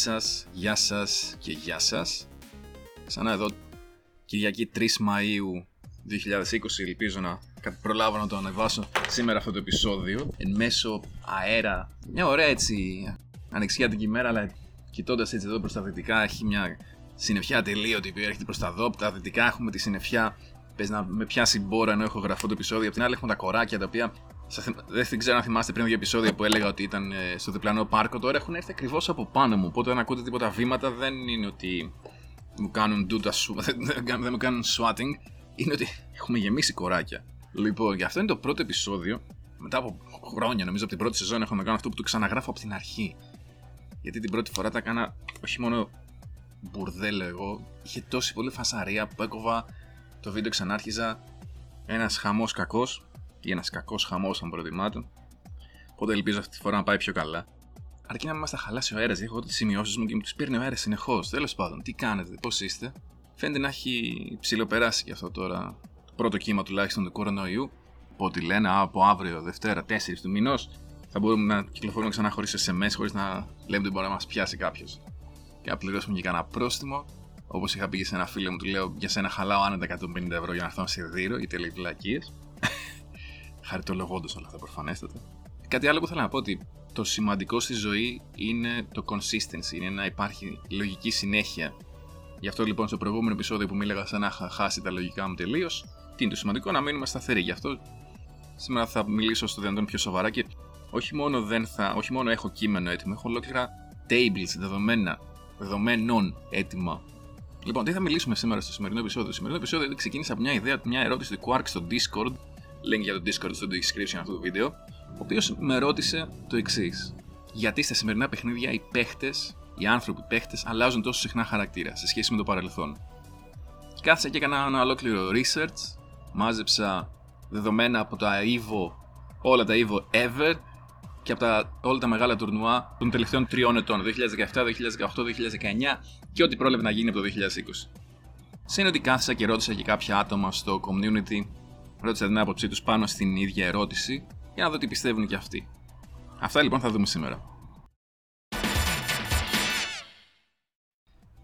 σας, γεια σας και γεια σας. Ξανά εδώ Κυριακή 3 Μαΐου 2020, ελπίζω να προλάβω να το ανεβάσω σήμερα αυτό το επεισόδιο. Εν μέσω αέρα, μια ωραία έτσι ανοιξιάτικη ημέρα, αλλά κοιτώντας έτσι εδώ προς τα δυτικά έχει μια συννεφιά ατελείωτη, η οποία έρχεται προς τα εδώ. Από τα δυτικά έχουμε τη συννεφιά, πες να με πιάσει μπόρα ενώ έχω γραφτό το επεισόδιο. Από την άλλη έχουμε τα κοράκια τα οποία, δεν ξέρω αν θυμάστε πριν δύο επεισόδια που έλεγα ότι ήταν στο διπλανό πάρκο, τώρα έχουν έρθει ακριβώς από πάνω μου. Οπότε αν ακούτε τίποτα βήματα δεν είναι ότι μου κάνουν δεν μου κάνουν swatting, είναι ότι έχουμε γεμίσει κοράκια. Λοιπόν, και αυτό είναι το πρώτο επεισόδιο. Μετά από χρόνια, νομίζω από την πρώτη σεζόν, έχω να κάνω αυτό που το ξαναγράφω από την αρχή. Γιατί την πρώτη φορά τα έκανα όχι μόνο μπουρδέλο εγώ, είχε τόση πολύ φασαρία που έκοβα το βίντεο, ξανάρχιζα. Ένας χαμός κακός, ή ένας κακός χαμός αν προτιμάτε. Οπότε ελπίζω αυτή τη φορά να πάει πιο καλά. Αρκεί να μην μας τα χαλάσει ο αέρας, γιατί έχω τις σημειώσεις μου και μου τις παίρνει ο αέρας συνεχώς. Τέλος πάντων, τι κάνετε, πώς είστε? Φαίνεται να έχει ψιλοπεράσει και αυτό τώρα το πρώτο κύμα τουλάχιστον του κορονοϊού. Οπότε λένε από αύριο, Δευτέρα, 4 του μηνός, θα μπορούμε να κυκλοφορούμε ξανά χωρίς SMS, χωρίς να λέμε ότι μπορεί να μας πιάσει κάποιος. Και να πληρώσουμε και κανένα πρόστιμο. Όπως είχα πει και σε ένα φίλο μου, του λέω: για σένα χαλάω άνετα 150 ευρώ για να έρθω σε δίρο, γιατί λέει βλακίες. Χαριτολογώντας όλα αυτά προφανέστατα. Κάτι άλλο που θέλω να πω, ότι το σημαντικό στη ζωή είναι το consistency, είναι να υπάρχει λογική συνέχεια. Γι' αυτό λοιπόν στο προηγούμενο επεισόδιο που μίλαγα σαν να είχα χάσει τα λογικά μου τελείως, τι είναι το σημαντικό? Να μείνουμε σταθεροί. Γι' αυτό σήμερα θα μιλήσω στο δυνατόν πιο σοβαρά και όχι μόνο έχω κείμενο έτοιμο, έχω ολόκληρα tables, δεδομένων έτοιμα. Λοιπόν, τι θα μιλήσουμε σήμερα στο σημερινό επεισόδιο? Το σημερινό επεισόδιο ξεκίνησε από μια ιδέα, μια ερώτηση του Quark στο Discord. Link για το Discord στο description αυτού του βίντεο. Ο οποίος με ρώτησε το εξής: γιατί στα σημερινά παιχνίδια οι άνθρωποι παίχτες αλλάζουν τόσο συχνά χαρακτήρα σε σχέση με το παρελθόν? Κάθισα και έκανα ένα ολόκληρο research. Μάζεψα δεδομένα από τα EVO, όλα τα EVO ever, και από όλα τα μεγάλα τουρνουά των τελευταίων 3 ετών, 2017, 2018, 2019 και ό,τι πρόλευε να γίνει από το 2020. Συν ότι κάθισα και ρώτησα και κάποια άτομα στο community, ρώτησα την άποψή τους πάνω στην ίδια ερώτηση για να δω τι πιστεύουν και αυτοί. Αυτά λοιπόν θα δούμε σήμερα.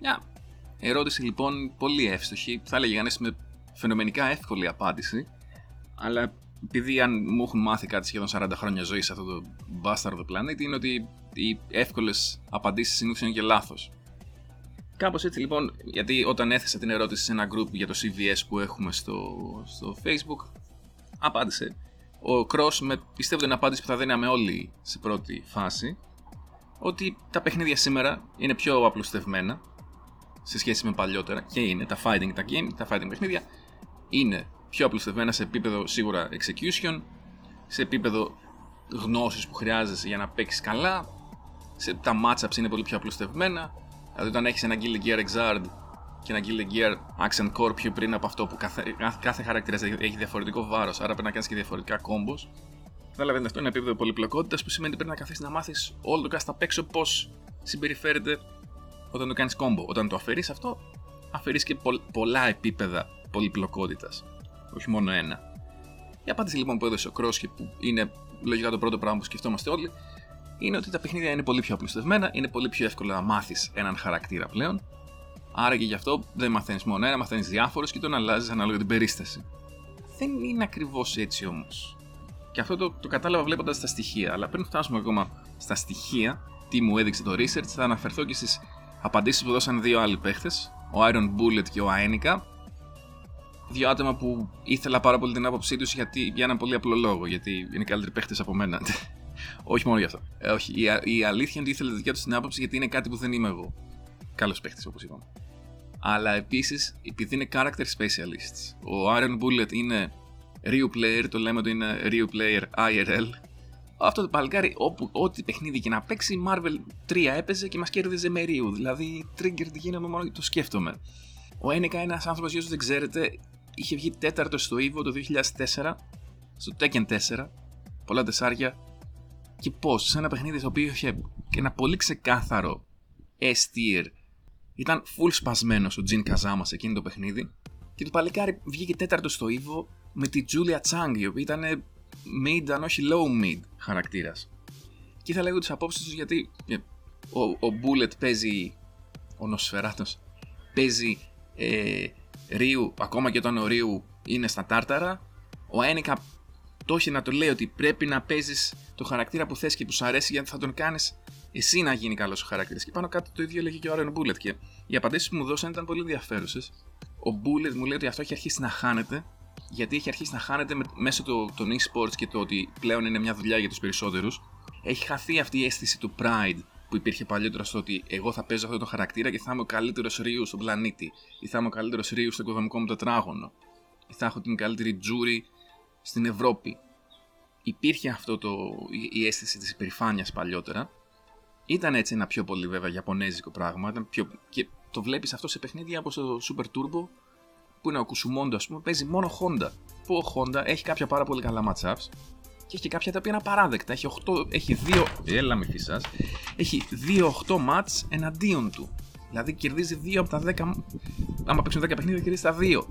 Μια ερώτηση λοιπόν πολύ εύστοχη, θα έλεγε κανείς με φαινομενικά εύκολη απάντηση, αλλά επειδή αν μου έχουν μάθει κάτι σχεδόν 40 χρόνια ζωή σε αυτό το μπάσταρδο πλανήτη, είναι ότι οι εύκολες απαντήσεις συνήθως είναι και λάθος. Κάπως έτσι λοιπόν, γιατί όταν έθεσα την ερώτηση σε ένα group για το CVS που έχουμε στο Facebook, απάντησε ο Cross με, πιστεύω, την απάντηση που θα δίναμε όλοι σε πρώτη φάση, ότι τα παιχνίδια σήμερα είναι πιο απλουστευμένα σε σχέση με παλιότερα, και είναι τα fighting παιχνίδια είναι πιο απλουστευμένα σε επίπεδο σίγουρα execution, σε επίπεδο γνώσης που χρειάζεσαι για να παίξεις καλά, τα matchups είναι πολύ πιο απλουστευμένα. Δηλαδή, όταν έχεις ένα Guild Gear Exard και ένα Guild Gear Accent Core πιο πριν από αυτό, που κάθε χαρακτήρας έχει διαφορετικό βάρος, άρα πρέπει να κάνεις και διαφορετικά combos. Καταλαβαίνετε, αυτό είναι ένα επίπεδο πολυπλοκότητας που σημαίνει ότι πρέπει να καθίσεις να μάθεις όλο το cast απ' έξω πώς συμπεριφέρεται όταν το κάνεις combo. Όταν το αφαιρείς αυτό, αφαιρείς και πολλά επίπεδα πολυπλοκότητας, όχι μόνο ένα. Η απάντηση λοιπόν που έδωσε ο Cross και που είναι λογικά το πρώτο πράγμα που σκεφτόμαστε όλοι, είναι ότι τα παιχνίδια είναι πολύ πιο απλουστευμένα, είναι πολύ πιο εύκολο να μάθεις έναν χαρακτήρα πλέον. Άρα και γι' αυτό δεν μαθαίνεις μόνο ένα, μαθαίνεις διάφορους και τον αλλάζεις ανάλογα την περίσταση. Δεν είναι ακριβώς έτσι όμως. Και αυτό το κατάλαβα βλέποντας τα στοιχεία. Αλλά πριν φτάσουμε ακόμα στα στοιχεία, τι μου έδειξε το research, θα αναφερθώ και στις απαντήσεις που δώσαν δύο άλλοι παίχτες, ο Iron Bullet και ο Aenica. Δύο άτομα που ήθελα πάρα πολύ την άποψή τους για έναν πολύ απλό λόγο, γιατί είναι καλύτεροι παίχτες από μένα. Όχι μόνο γι' αυτό. Η αλήθεια είναι ότι ήθελα τη δικιά του την άποψη, γιατί είναι κάτι που δεν είμαι εγώ. Καλός παίχτης, όπως είπαμε. Αλλά επίσης, επειδή είναι character specialists. Ο Iron Bullet είναι real player, το λέμε ότι είναι real player IRL. Αυτό το παλικάρι, ό,τι παιχνίδι και να παίξει, η Marvel 3 έπαιζε και μας κέρδιζε με ρίου. Δηλαδή, triggered γίνομαι μόνο και το σκέφτομαι. Ο Aenica, ένας άνθρωπος, για όσους δεν ξέρετε, είχε βγει τέταρτος στο EVO το 2004, στο Tekken 4, πολλά τεσσάρια. Και πώς, σε ένα παιχνίδι στο οποίο είχε και ένα πολύ ξεκάθαρο S-tier, ήταν full σπασμένος ο Jin Kazama σε εκείνο το παιχνίδι, και το παλικάρι βγήκε τέταρτο στο EVO με τη Julia Chang, η οποία ήταν mid, αν όχι low mid χαρακτήρας. Και ήθελα λίγο τις απόψεις τους, γιατί ο Bullet παίζει, ο Νοσφεράτος παίζει Ρίου, ακόμα και όταν ο Ρίου είναι στα τάρταρα. Ο Ένικα το έχει να το λέει ότι πρέπει να παίζεις το χαρακτήρα που θες και που σου αρέσει, γιατί θα τον κάνεις εσύ να γίνει καλός ο χαρακτήρας. Και πάνω κάτω το ίδιο λέγει και ο Άρεν Μπούλετ. Και οι απαντήσεις που μου δώσαν ήταν πολύ ενδιαφέρουσες. Ο Μπούλετ μου λέει ότι αυτό έχει αρχίσει να χάνεται, γιατί έχει αρχίσει να χάνεται μέσω των e-sports και το ότι πλέον είναι μια δουλειά για τους περισσότερους. Έχει χαθεί αυτή η αίσθηση του pride που υπήρχε παλιότερα, στο ότι εγώ θα παίζω αυτό το χαρακτήρα και θα είμαι ο καλύτερος Ρίου στον πλανήτη, ή θα είμαι ο καλύτερος Ρίου στο οικοδομικό μου τετράγωνο, ή θα έχω την καλύτερη Τζούρι στην Ευρώπη. Υπήρχε αυτό η αίσθηση της υπερηφάνειας παλιότερα. Ήταν έτσι ένα πιο πολύ βέβαια γιαπωνέζικο πράγμα. Και το βλέπεις αυτό σε παιχνίδια όπως το Super Turbo, που είναι ο Κουσουμόντο, ας πούμε, παίζει μόνο Honda. Που ο Honda έχει κάποια πάρα πολύ καλά matchups και έχει κάποια τα οποία είναι απαράδεκτα. Έχει 2-8 match εναντίον του. Δηλαδή κερδίζει 2 από τα 10. Άμα παίξουν 10 παιχνίδια, κερδίζει τα 2.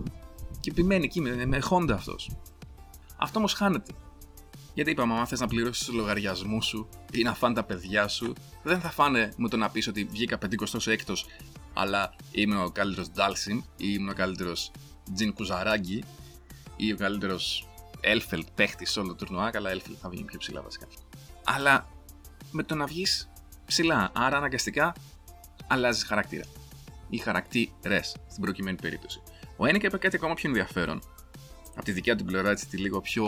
Και επιμένει εκεί με Honda αυτός. Αυτό όμως χάνεται. Γιατί είπαμε, αν θες να πληρώσεις τους λογαριασμούς σου ή να φάνε τα παιδιά σου, δεν θα φάνε με το να πεις ότι βγήκα 56ος, αλλά είμαι ο καλύτερος Ντάλσιμ, ή είμαι ο καλύτερος Τζιν Κουζαράγκη, ή ο καλύτερος Έλφελτ παίχτης σε όλο το τουρνουά. Καλά, Έλφελτ θα βγει πιο ψηλά βασικά. Αλλά με το να βγεις ψηλά, άρα αναγκαστικά αλλάζεις χαρακτήρα. Ή χαρακτήρες στην προκειμένη περίπτωση. Ο Ένικα είπε κάτι ακόμα πιο ενδιαφέρον. Από τη δικιά του πλευρά, τη λίγο πιο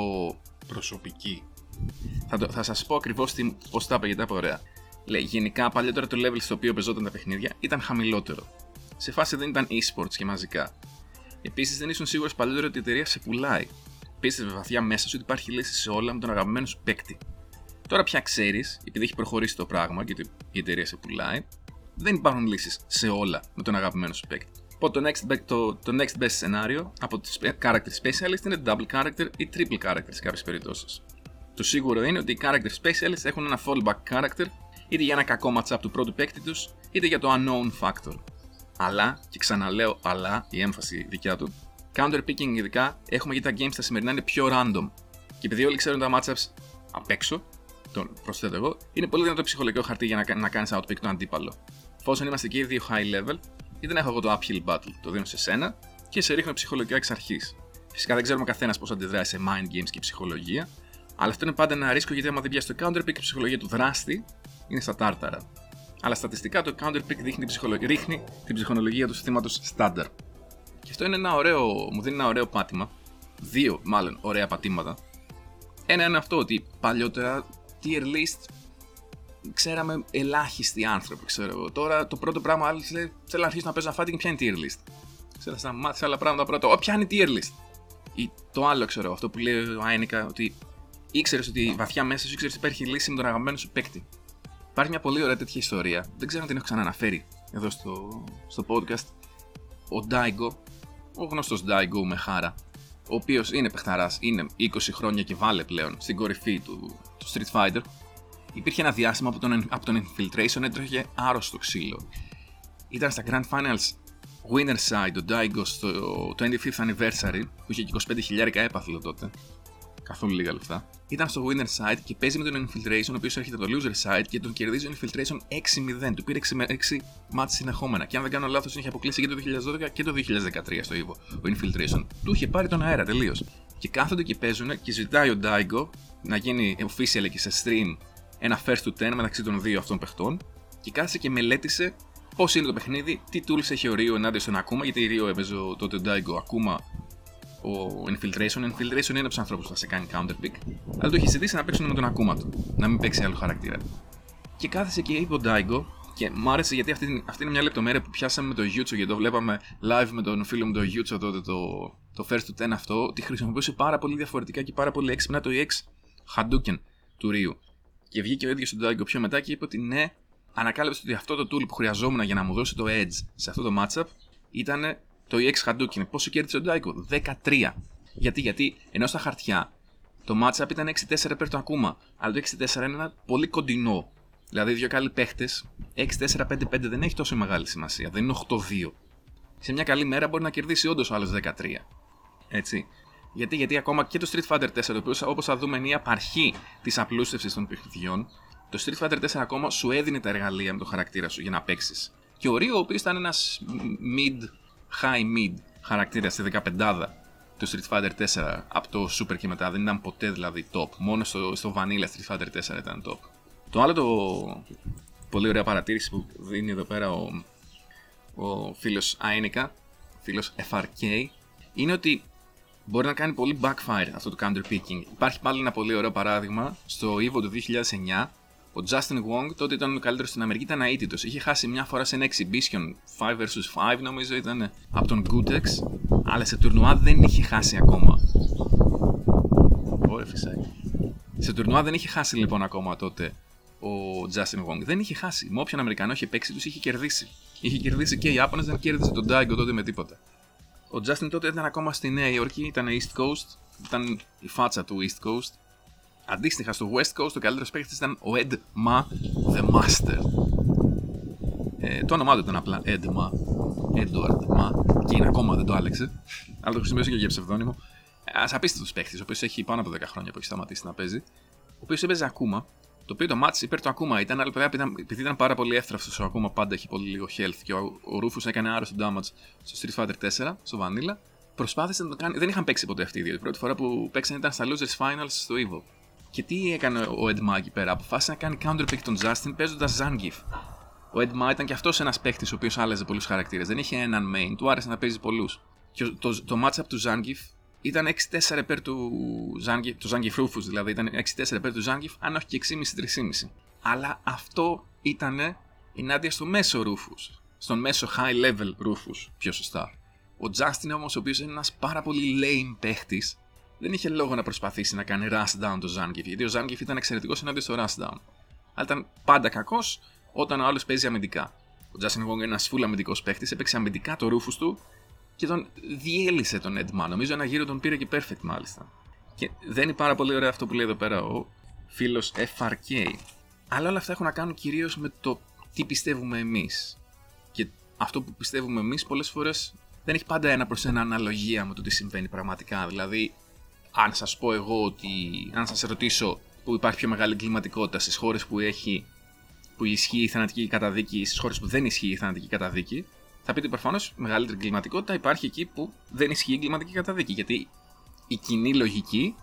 προσωπική. Θα σας πω ακριβώς πώς τα είπε, ωραία. Λέει, γενικά παλιότερα το level στο οποίο παίζονταν τα παιχνίδια ήταν χαμηλότερο. Σε φάση δεν ήταν e-sports και μαζικά. Επίσης δεν ήσουν σίγουρος παλιότερα ότι η εταιρεία σε πουλάει. Πίστευες βαθιά μέσα σου ότι υπάρχει λύση σε όλα με τον αγαπημένο σου παίκτη. Τώρα πια ξέρεις, επειδή έχει προχωρήσει το πράγμα και η εταιρεία σε πουλάει, δεν υπάρχουν λύσεις σε όλα με τον αγαπημένο σου παίκτη. Οπότε το next best σενάριο από τους character specialists είναι double character ή triple character σε κάποιες περιπτώσεις. Το σίγουρο είναι ότι οι character specialists έχουν ένα fallback character, είτε για ένα κακό matchup του πρώτου παίκτη τους, είτε για το unknown factor. Αλλά, και ξαναλέω αλλά, η έμφαση δικιά του, counter picking ειδικά έχουμε, γιατί τα games τα σημερινά είναι πιο random. Και επειδή όλοι ξέρουν τα matchups απ' έξω, τον προσθέτω εγώ, είναι πολύ δυνατό ψυχολογικό χαρτί για να κάνεις outpick τον αντίπαλο. Εφόσον είμαστε και οι δύο high level, ή δεν έχω εγώ το uphill battle, το δίνω σε σένα και σε ρίχνω ψυχολογικά εξ αρχής. Φυσικά δεν ξέρουμε καθένας πώς αντιδράει σε mind games και ψυχολογία, αλλά αυτό είναι πάντα ένα ρίσκο, γιατί άμα δεν πιάσει το counterpick, η ψυχολογία του δράστη είναι στα τάρταρα. Αλλά στατιστικά το counterpick ρίχνει την ψυχολογία του θύματος στάνταρ. Και αυτό είναι μου δίνει ένα ωραίο πάτημα. Δύο μάλλον ωραία πατήματα. Ένα είναι αυτό, ότι παλιότερα tier list ξέραμε ελάχιστοι άνθρωποι, ξέρω εγώ. Τώρα το πρώτο πράγμα, άλλοι λέει, θέλω να αρχίσω να παίζω ένα fighting, ποια είναι tier list. Ξέρω να μάθεις άλλα πράγματα πρώτα. Ποια είναι tier list. Ή το άλλο, ξέρω, αυτό που λέει ο Άινικα, ότι ήξερες ότι βαθιά μέσα σου ήξερες ότι υπάρχει λύση με τον αγαπημένο σου παίκτη. Υπάρχει μια πολύ ωραία τέτοια ιστορία. Δεν ξέρω αν την έχω ξαναναφέρει εδώ στο podcast. Ο Daigo, ο γνωστός Daigo με χάρα, ο οποίος είναι παιχταράς, είναι 20 χρόνια και βάλε πλέον στην κορυφή του Street Fighter. Υπήρχε ένα διάστημα που από τον Infiltration έτρωχε άρρωστο ξύλο. Ήταν στα Grand Finals Winner Side ο Daigo στο 25th Anniversary, που είχε και 25.000 έπαθλο τότε. Καθόλου λίγα λεφτά. Ήταν στο Winner Side και παίζει με τον Infiltration, ο οποίος έρχεται από το Loser Side και τον κερδίζει ο Infiltration 6-0. Του πήρε 6 μάτς συνεχόμενα. Και αν δεν κάνω λάθος, είχε αποκλείσει και το 2012 και το 2013 στο EVO. Ο Infiltration του είχε πάρει τον αέρα τελείως. Και κάθονται και παίζουν και ζητάει ο Daigo να γίνει official και σε stream ένα first to 10 μεταξύ των δύο αυτών παιχτών, και κάθισε και μελέτησε πώς είναι το παιχνίδι, τι tools έχει ο Ρίο ενάντια στον Ακούμα, γιατί η Ρίο έπαιζε τότε ο Daigo, Ακούμα ο Infiltration. Ο Infiltration είναι από τους ανθρώπους που θα σε κάνει counterpick, αλλά το έχει ζητήσει να παίξουν με τον Ακούμα του, να μην παίξει άλλο χαρακτήρα. Και κάθισε και είπε ο Daigo, και μου άρεσε γιατί αυτή είναι μια λεπτομέρεια που πιάσαμε με το Γιούτσο, γιατί το βλέπαμε live με τον φίλο μου τον Γιούτσο τότε το first to 10 αυτό, ότι χρησιμοποιούσε πάρα πολύ διαφορετικά και πάρα πολύ έξυπνα το EX Hadouken του Ρίου. Και βγήκε ο ίδιος ο Daigo πιο μετά και είπε ότι ναι, ανακάλυψε ότι αυτό το tool που χρειαζόμουν για να μου δώσει το edge σε αυτό το matchup ήταν το EX Hadouken. Πόσο κέρδισε ο Daigo? 13. Γιατί ενώ στα χαρτιά το matchup ήταν 6-4 πέρα το Ακούμα, αλλά το 6-4 είναι ένα πολύ κοντινό. Δηλαδή, δύο καλοί παίχτες, 6-4-5-5 δεν έχει τόσο μεγάλη σημασία, δεν είναι 8-2. Σε μια καλή μέρα μπορεί να κερδίσει όντως ο άλλος 13. Έτσι. Γιατί ακόμα και το Street Fighter 4, το οποίο όπως θα δούμε είναι η απαρχή της απλούστευσης των παιχνιδιών, το Street Fighter 4 ακόμα σου έδινε τα εργαλεία με το χαρακτήρα σου για να παίξεις. Και ο Ρίο, ο οποίος ήταν ένας high mid χαρακτήρας στη 15 του Street Fighter 4 από το Super και μετά, δεν ήταν ποτέ δηλαδή top. Μόνο στο Vanilla Street Fighter 4 ήταν top. Το άλλο, πολύ ωραία παρατήρηση που δίνει εδώ πέρα ο φίλος Άινικα, φίλος FRK, είναι ότι μπορεί να κάνει πολύ backfire αυτό το counterpicking. Υπάρχει πάλι ένα πολύ ωραίο παράδειγμα στο EVO του 2009. Ο Justin Wong τότε ήταν ο καλύτερος στην Αμερική, ήταν αίτητος. Είχε χάσει μια φορά σε ένα exhibition 5vs5 νομίζω ήταν από τον Gutex, αλλά σε τουρνουά δεν είχε χάσει ακόμα. Ωραία φυσάκι. Σε τουρνουά δεν είχε χάσει λοιπόν ακόμα τότε ο Justin Wong. Δεν είχε χάσει. Με όποιον Αμερικανό είχε παίξει τους είχε κερδίσει. Είχε κερδίσει και οι Ιάπωνες, δεν κέρδισε τον Daigo τότε με τίποτα. Ο Justin τότε ήταν ακόμα στη Νέα Υόρκη, ήταν East Coast, ήταν η φάτσα του East Coast. Αντίστοιχα στο West Coast, ο καλύτερος παίκτης ήταν ο Ed Ma The Master. Το όνομά του ήταν απλά Ed Ma, Edward Ma, και είναι ακόμα, δεν το άλλαξε. Αλλά το χρησιμοποιούσε και για ψευδόνυμο. Ας απίστευτος παίκτης, ο οποίος έχει πάνω από 10 χρόνια που έχει σταματήσει να παίζει. Ο οποίος έπαιζε Akuma, το οποίο το μάτς υπέρ του Akuma ήταν, αλλά επειδή ήταν πάρα πολύ εύθραυστος, ο Akuma πάντα έχει πολύ λίγο health και ο Rufus έκανε άρρωστο damage στο Street Fighter 4, στο Vanilla. Προσπάθησε να το κάνει, δεν είχαν παίξει ποτέ αυτοί οι δύο. Η πρώτη φορά που παίξαν ήταν στα Losers Finals στο EVO. Και τι έκανε ο Ed Ma εκεί πέρα, αποφάσισε να κάνει counterpick τον Justin παίζοντας Zangief. Ο Ed Ma ήταν και αυτός ένας παίκτης ο οποίος άλλαζε πολλούς χαρακτήρες, δεν είχε έναν main, του άρεσε να παίζει πολλούς. Και το matchup του Zangief ήταν 6-4 υπέρ του Zangief, το Zangief Rufus δηλαδή, ήταν 6-4 υπέρ του Zangief, αν όχι και 6,5-3,5. Αλλά αυτό ήταν ενάντια στο μέσο Rufus, στον μέσο high level Rufus πιο σωστά. Ο Justin όμως, ο οποίος είναι ένας πάρα πολύ lame παίχτης, δεν είχε λόγο να προσπαθήσει να κάνει rush down το Zangief, γιατί ο Zangief ήταν εξαιρετικός ενάντια στο rush down. Αλλά ήταν πάντα κακός όταν ο άλλος παίζει αμυντικά. Ο Justin Wong είναι ένας full αμυντικός παίχτης, έπαιξε αμυντικά το Rufus του και τον διέλυσε τον Ed Ma. Νομίζω ένα γύρο τον πήρε και perfect μάλιστα. Και δεν είναι πάρα πολύ ωραίο αυτό που λέει εδώ πέρα ο φίλος FRK. Αλλά όλα αυτά έχουν να κάνουν κυρίως με το τι πιστεύουμε εμείς. Και αυτό που πιστεύουμε εμείς πολλές φορές δεν έχει πάντα ένα προς ένα αναλογία με το τι συμβαίνει πραγματικά. Δηλαδή, αν σας πω εγώ ότι, αν σας ρωτήσω που υπάρχει πιο μεγάλη εγκληματικότητα στις χώρες που ισχύει η θανατική καταδίκη ή στις χώρες που δεν ισχύει η θανατική καταδίκη, θα πείτε προφανώς μεγαλύτερη εγκληματικότητα υπάρχει εκεί που δεν ισχύει η εγκληματική καταδίκη. Γιατί η κοινή λογική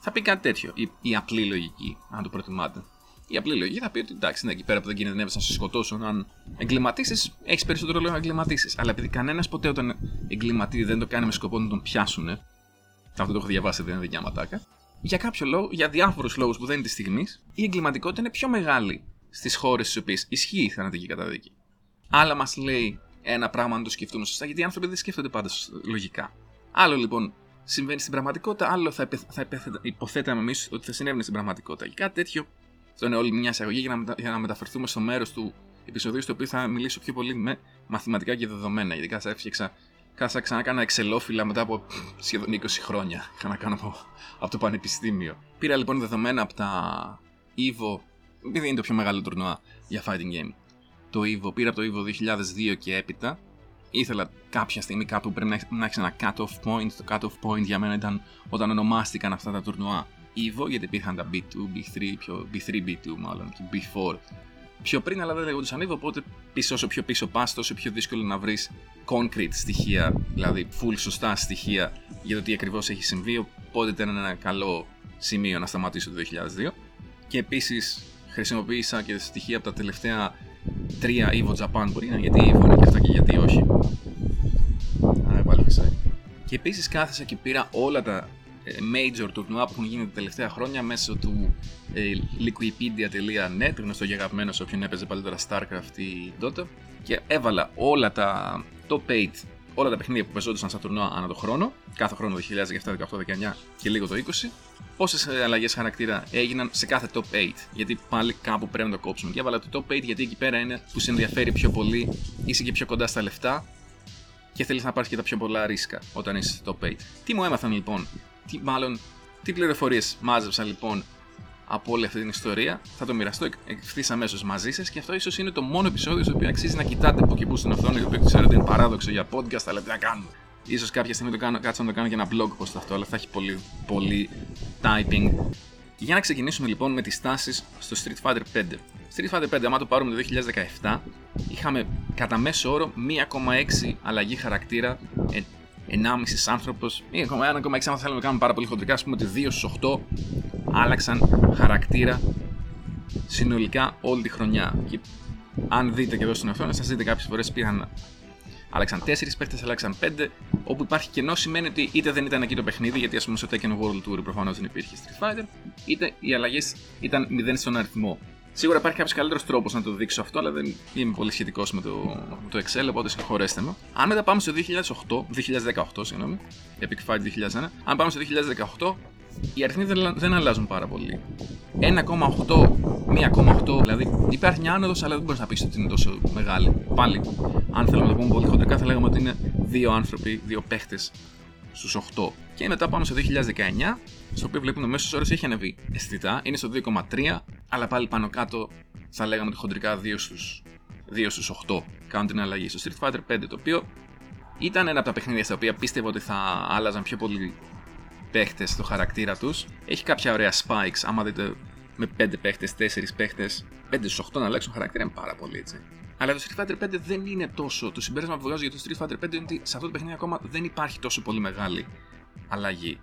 θα πει κάτι τέτοιο. Η απλή λογική, αν το προτιμάτε. Η απλή λογική θα πει ότι εντάξει, ναι, εκεί πέρα που δεν κινδυνεύεις να σε σκοτώσουν, αν εγκληματίσεις, έχεις περισσότερο λόγο να εγκληματίσεις. Αλλά επειδή κανένας ποτέ όταν εγκληματίζει δεν το κάνει με σκοπό να τον πιάσουν. Αυτό το έχω διαβάσει, δεν είναι δικιά ματάκα. Για κάποιο λόγο, για διάφορους λόγους που δεν είναι τη στιγμή, η εγκληματικότητα είναι πιο μεγάλη στις χώρες στις οποίες ισχύει η θανατική καταδίκη. Άλλα μας λέει ένα πράγμα να το σκεφτούμε σωστά, γιατί οι άνθρωποι δεν σκέφτονται πάντα λογικά. Άλλο λοιπόν συμβαίνει στην πραγματικότητα, άλλο θα υποθέταμε εμείς ότι θα συνέβαινε στην πραγματικότητα. Και κάτι τέτοιο, αυτό είναι όλη μια εισαγωγή για να μεταφερθούμε στο μέρος του επεισοδίου, στο οποίο θα μιλήσω πιο πολύ με μαθηματικά και δεδομένα, ειδικά θα έφτιαξα. Κάσα ξανακάνα εξελόφυλλα μετά από σχεδόν 20 χρόνια. Είχα να κάνω από το πανεπιστήμιο. Πήρα λοιπόν δεδομένα από τα EVO, επειδή είναι το πιο μεγάλο τουρνουά για fighting game. Το EVO, πήρα από το EVO 2002 και έπειτα. Ήθελα κάποια στιγμή κάπου πρέπει να έχει ένα cut-off point. Το cut-off point για μένα ήταν όταν ονομάστηκαν αυτά τα τουρνουά EVO, γιατί υπήρχαν τα B2, B3, B2 μάλλον και B4. Πιο πριν, αλλά δεν λέγονταν EVO, οπότε όσο πιο πίσω πας, τόσο πιο δύσκολο να βρεις concrete στοιχεία, δηλαδή full σωστά στοιχεία για το τι ακριβώς έχει συμβεί. Οπότε ήταν ένα καλό σημείο να σταματήσω το 2002. Και επίσης χρησιμοποίησα και στοιχεία από τα τελευταία 3 EVO Japan, μπορεί να είναι γιατί EVO είναι και αυτά και γιατί όχι. Άρα πάλι φυσάει. Και επίσης κάθεσα και πήρα όλα τα major τουρνουά που έχουν γίνει τα τελευταία χρόνια μέσω του liquipedia.net, γνωστό και αγαπημένο σε όποιον έπαιζε παλιότερα Starcraft ή Dota, και έβαλα όλα τα top 8, όλα τα παιχνίδια που παίζονταν στα τουρνουά ανά το χρόνο, κάθε χρόνο 2017, 18, 19 και λίγο το 20, πόσες αλλαγές χαρακτήρα έγιναν σε κάθε top 8, γιατί πάλι κάπου πρέπει να το κόψουμε. Και έβαλα το top 8 γιατί εκεί πέρα είναι που σε ενδιαφέρει πιο πολύ, είσαι και πιο κοντά στα λεφτά και θέλεις να πάρεις και τα πιο πολλά ρίσκα όταν είσαι στο top 8. Τι μου έμαθαν λοιπόν? Τι πληροφορίες μάζεψα λοιπόν από όλη αυτή την ιστορία, θα το μοιραστώ ευθύς αμέσως μαζί σας, και αυτό ίσως είναι το μόνο επεισόδιο στο οποίο αξίζει να κοιτάτε από εκεί που στην οθόνη, το οποίο ξέρω ότι είναι παράδοξο για podcast, αλλά τι να κάνουμε. Ίσως κάποια στιγμή κάτσω να το κάνω για ένα blog post αυτό, αλλά θα έχει πολύ typing Για να ξεκινήσουμε λοιπόν με τις τάσεις στο Street Fighter 5. Street Fighter 5, άμα το πάρουμε το 2017, είχαμε κατά μέσο όρο 1,6 αλλαγή χαρακτήρα, 1,5 άνθρωπος, 1,6 άνθρωπος, θέλουμε να κάνουμε πάρα πολύ χοντρικά, ας πούμε ότι 2 στους 8 άλλαξαν χαρακτήρα συνολικά όλη τη χρονιά. Και αν δείτε και εδώ στην οθόνη, σας δείτε κάποιες φορές πήγαν, άλλαξαν 4 παίχτες, άλλαξαν 5. Όπου υπάρχει κενό σημαίνει ότι είτε δεν ήταν εκεί το παιχνίδι, γιατί ας πούμε στο Tekken World Tour προφανώς δεν υπήρχε Street Fighter, είτε οι αλλαγές ήταν 0 στον αριθμό. Σίγουρα υπάρχει κάποιος καλύτερος τρόπος να το δείξω αυτό, αλλά δεν είμαι πολύ σχετικός με το Excel, οπότε συγχωρέστε με. Αν μετά πάμε στο 2018, Epic Fight 2001, αν πάμε στο 2018, οι αριθμοί δεν αλλάζουν πάρα πολύ. 1,8, δηλαδή υπάρχει μια άνοδος, αλλά δεν μπορείς να πεις ότι είναι τόσο μεγάλη. Πάλι, αν θέλουμε να το πούμε πολύ χοντρικά, θα λέγαμε ότι είναι 2 άνθρωποι, 2 παίχτες στους 8. Και μετά πάμε στο 2019, στο οποίο βλέπουμε μέσος όρος έχει ανεβεί αισθητά, είναι στο 2,3, αλλά πάλι πάνω κάτω θα λέγαμε ότι χοντρικά 2 στους 8 κάνουν την αλλαγή. Στο Street Fighter 5, το οποίο ήταν ένα από τα παιχνίδια στα οποία πίστευα ότι θα άλλαζαν πιο πολύ παίχτες στο χαρακτήρα τους. Έχει κάποια ωραία spikes, άμα δείτε με 5 παίχτες, 4 παίχτες, 5 στους 8 να αλλάξουν χαρακτήρα είναι πάρα πολύ έτσι. Αλλά το Street Fighter 5 δεν είναι τόσο. Το συμπέρασμα που βγάζω για το Street Fighter 5 είναι ότι σε αυτό το παιχνίδι ακόμα δεν υπάρχει τόσο πολύ μεγάλη αλλαγή.